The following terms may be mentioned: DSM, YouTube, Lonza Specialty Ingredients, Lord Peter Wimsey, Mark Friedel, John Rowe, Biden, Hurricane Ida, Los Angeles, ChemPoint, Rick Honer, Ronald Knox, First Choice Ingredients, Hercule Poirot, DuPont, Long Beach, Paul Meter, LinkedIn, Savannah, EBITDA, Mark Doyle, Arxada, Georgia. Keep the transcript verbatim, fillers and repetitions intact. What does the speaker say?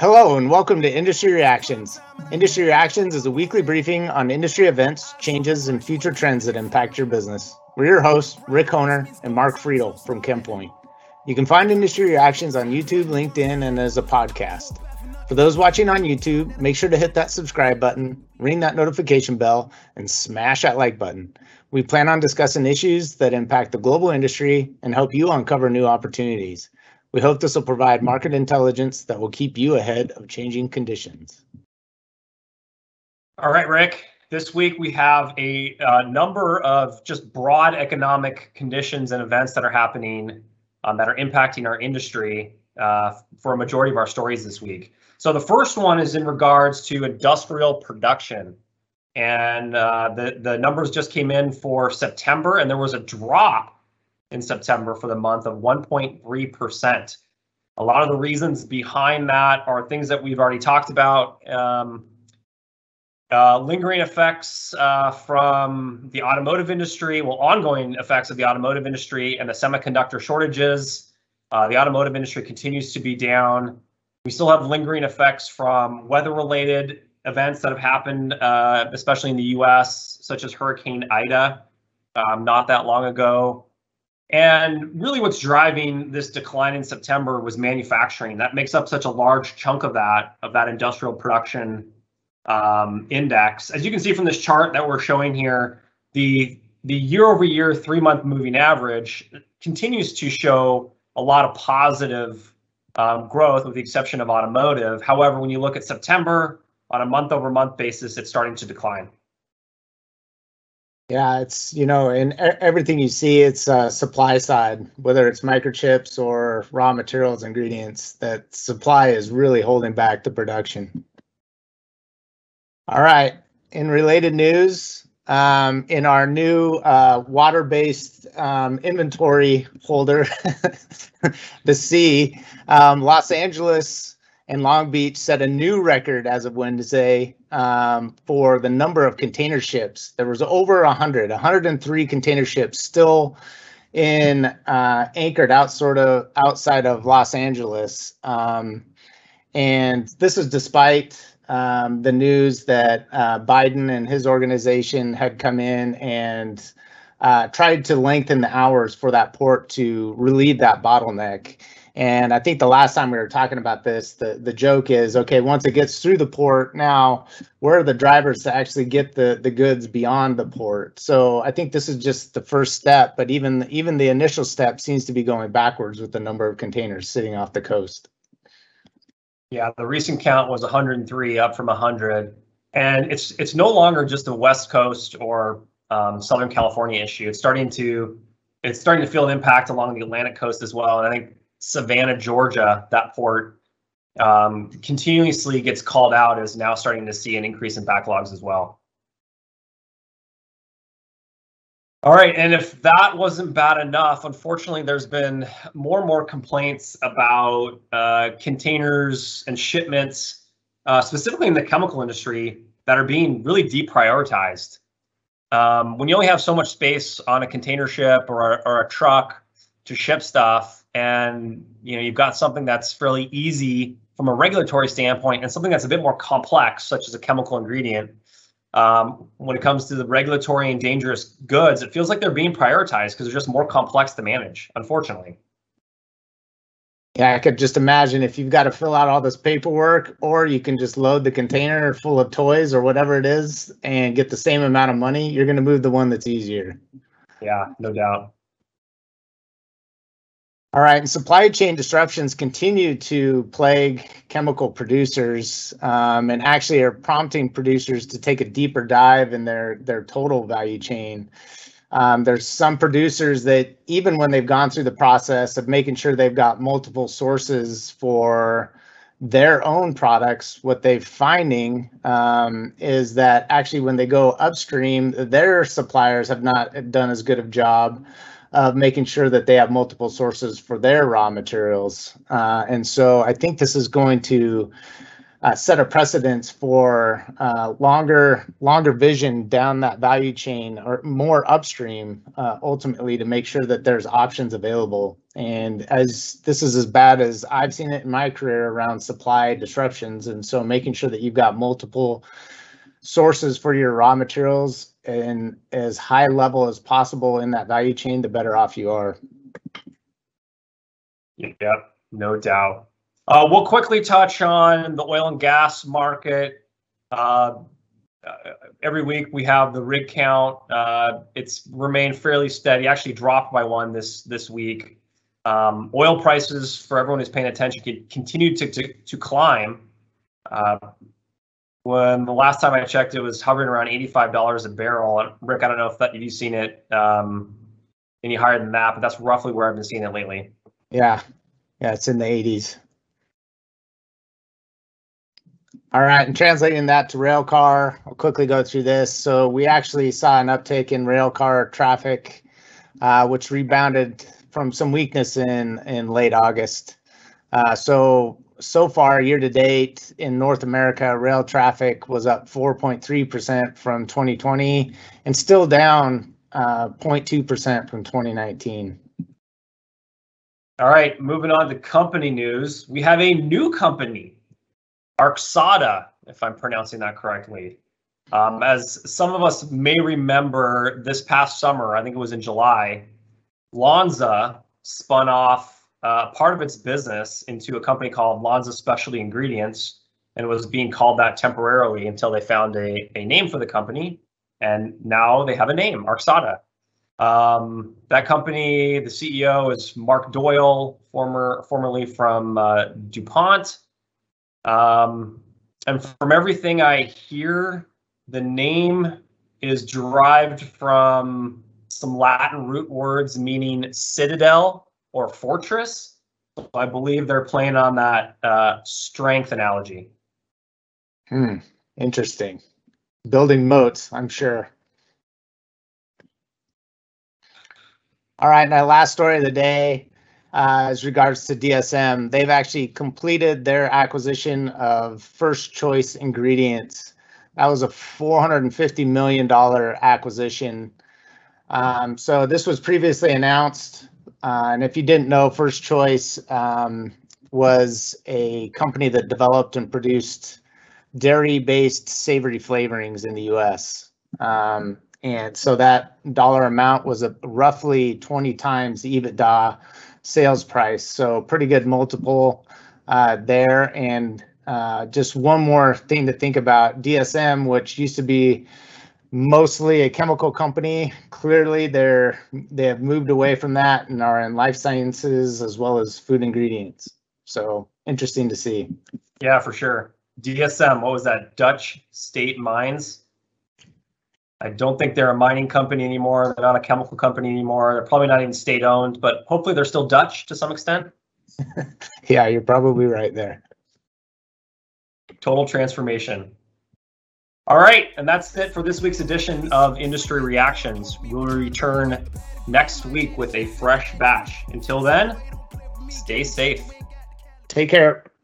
Hello and welcome to Industry Reactions. Industry Reactions is a weekly briefing on industry events, changes, and future trends that impact your business. We're your hosts, Rick Honer and Mark Friedel from ChemPoint. You can find Industry Reactions on YouTube, LinkedIn, and as a podcast. For those watching on YouTube, make sure to hit that subscribe button, ring that notification bell, and smash that like button. We plan on discussing issues that impact the global industry and help you uncover new opportunities. We hope this will provide market intelligence that will keep you ahead of changing conditions. All right, Rick. This week we have a uh, number of just broad economic conditions and events that are happening um, that are impacting our industry uh, for a majority of our stories this week. So the first one is in regards to industrial production. And uh, the, the numbers just came in for September, and there was a drop in September for the month of one point three percent. A lot of the reasons behind that are things that we've already talked about. Um, uh, lingering effects uh, from the automotive industry, well, ongoing effects of the automotive industry and the semiconductor shortages. Uh, the automotive industry continues to be down. We still have lingering effects from weather-related events that have happened, uh, especially in the U S, such as Hurricane Ida, um, not that long ago. And really what's driving this decline in September was manufacturing. That makes up such a large chunk of that, of that industrial production um, index. As you can see from this chart that we're showing here, the, the year-over-year three-month moving average continues to show a lot of positive um, growth with the exception of automotive. However, when you look at September, on a month-over-month basis, it's starting to decline. Yeah, it's, you know, in everything you see, it's uh, supply side, whether it's microchips or raw materials, ingredients, that supply is really holding back the production. All right, in related news, um, in our new uh, water-based um, inventory holder, the sea, um, Los Angeles and Long Beach set a new record as of Wednesday um, for the number of container ships. There was over one hundred, one hundred three container ships still in uh, anchored out sort of outside of Los Angeles. Um, and this is despite um, the news that uh, Biden and his organization had come in and uh, tried to lengthen the hours for that port to relieve that bottleneck. And I think the last time we were talking about this, the, the joke is, okay, once it gets through the port, now where are the drivers to actually get the, the goods beyond the port? So I think this is just the first step, but even, even the initial step seems to be going backwards with the number of containers sitting off the coast. Yeah, the recent count was one hundred three, up from one hundred. And it's it's no longer just a West Coast or um, Southern California issue. It's starting to it's starting to feel an impact along the Atlantic coast as well. And I think Savannah, Georgia, that port um, continuously gets called out as now starting to see an increase in backlogs as well. All right, and if that wasn't bad enough, unfortunately, there's been more and more complaints about uh, containers and shipments, uh, specifically in the chemical industry, that are being really deprioritized. Um, when you only have so much space on a container ship or a, or a truck to ship stuff, and you know, you've got something that's fairly easy from a regulatory standpoint and something that's a bit more complex, such as a chemical ingredient. Um, when it comes to the regulatory and dangerous goods, it feels like they're being prioritized because they're just more complex to manage, unfortunately. Yeah, I could just imagine if you've got to fill out all this paperwork, or you can just load the container full of toys or whatever it is and get the same amount of money, you're going to move the one that's easier. Yeah, no doubt. All right, and supply chain disruptions continue to plague chemical producers um, and actually are prompting producers to take a deeper dive in their, their total value chain. Um, there's some producers that even when they've gone through the process of making sure they've got multiple sources for their own products, what they're finding um, is that actually when they go upstream, their suppliers have not done as good a job of making sure that they have multiple sources for their raw materials. Uh, and so I think this is going to uh, set a precedence for uh, longer longer vision down that value chain or more upstream, uh, ultimately to make sure that there's options available And as this is as bad as I've seen it in my career around supply disruptions. And so making sure that you've got multiple sources for your raw materials and as high level as possible in that value chain, the better off you are. Yep, no doubt. Uh, we'll quickly touch on the oil and gas market. Uh, uh, every week we have the rig count. Uh, it's remained fairly steady, actually dropped by one this, this week. Um, oil prices, for everyone who's paying attention, continue to, to, to climb. Uh, when the last time I checked, it was hovering around eighty-five dollars a barrel. And Rick, I don't know if, that, if you've seen it um, any higher than that, but that's roughly where I've been seeing it lately. Yeah, yeah, it's in the eighties. All right, and translating that to rail car, I'll quickly go through this. So we actually saw an uptick in rail car traffic, uh, which rebounded from some weakness in, in late August. Uh, so, so far year to date in North America, rail traffic was up four point three percent from twenty twenty and still down zero point two percent uh, from twenty nineteen. All right, moving on to company news. We have a new company, Arxada, if I'm pronouncing that correctly. Um, as some of us may remember, this past summer, I think it was in July, Lonza spun off uh, part of its business into a company called Lonza Specialty Ingredients, and it was being called that temporarily until they found a, a name for the company, and now they have a name, Arxada. Um, that company, the C E O is Mark Doyle, former, formerly from uh, DuPont. Um, and from everything I hear, the name is derived from some Latin root words meaning citadel or fortress. So I believe they're playing on that uh, strength analogy. Hmm, interesting. Building moats, I'm sure. All right, my last story of the day uh, is regards to D S M. They've actually completed their acquisition of First Choice Ingredients. That was a four hundred fifty million dollars acquisition. Um, so this was previously announced, uh, and if you didn't know, First Choice um, was a company that developed and produced dairy-based savory flavorings in the U S. Um, and so that dollar amount was a roughly twenty times the EBITDA sales price, so pretty good multiple uh, there. And uh, just one more thing to think about, D S M, which used to be mostly a chemical company. Clearly, they're they have moved away from that and are in life sciences as well as food ingredients. So interesting to see. Yeah, for sure. D S M, what was that? Dutch State Mines. I don't think they're a mining company anymore. They're not a chemical company anymore. They're probably not even state owned, but hopefully they're still Dutch to some extent. Yeah, you're probably right there. Total transformation. All right, and that's it for this week's edition of Industry Reactions. We'll return next week with a fresh batch. Until then, stay safe. Take care.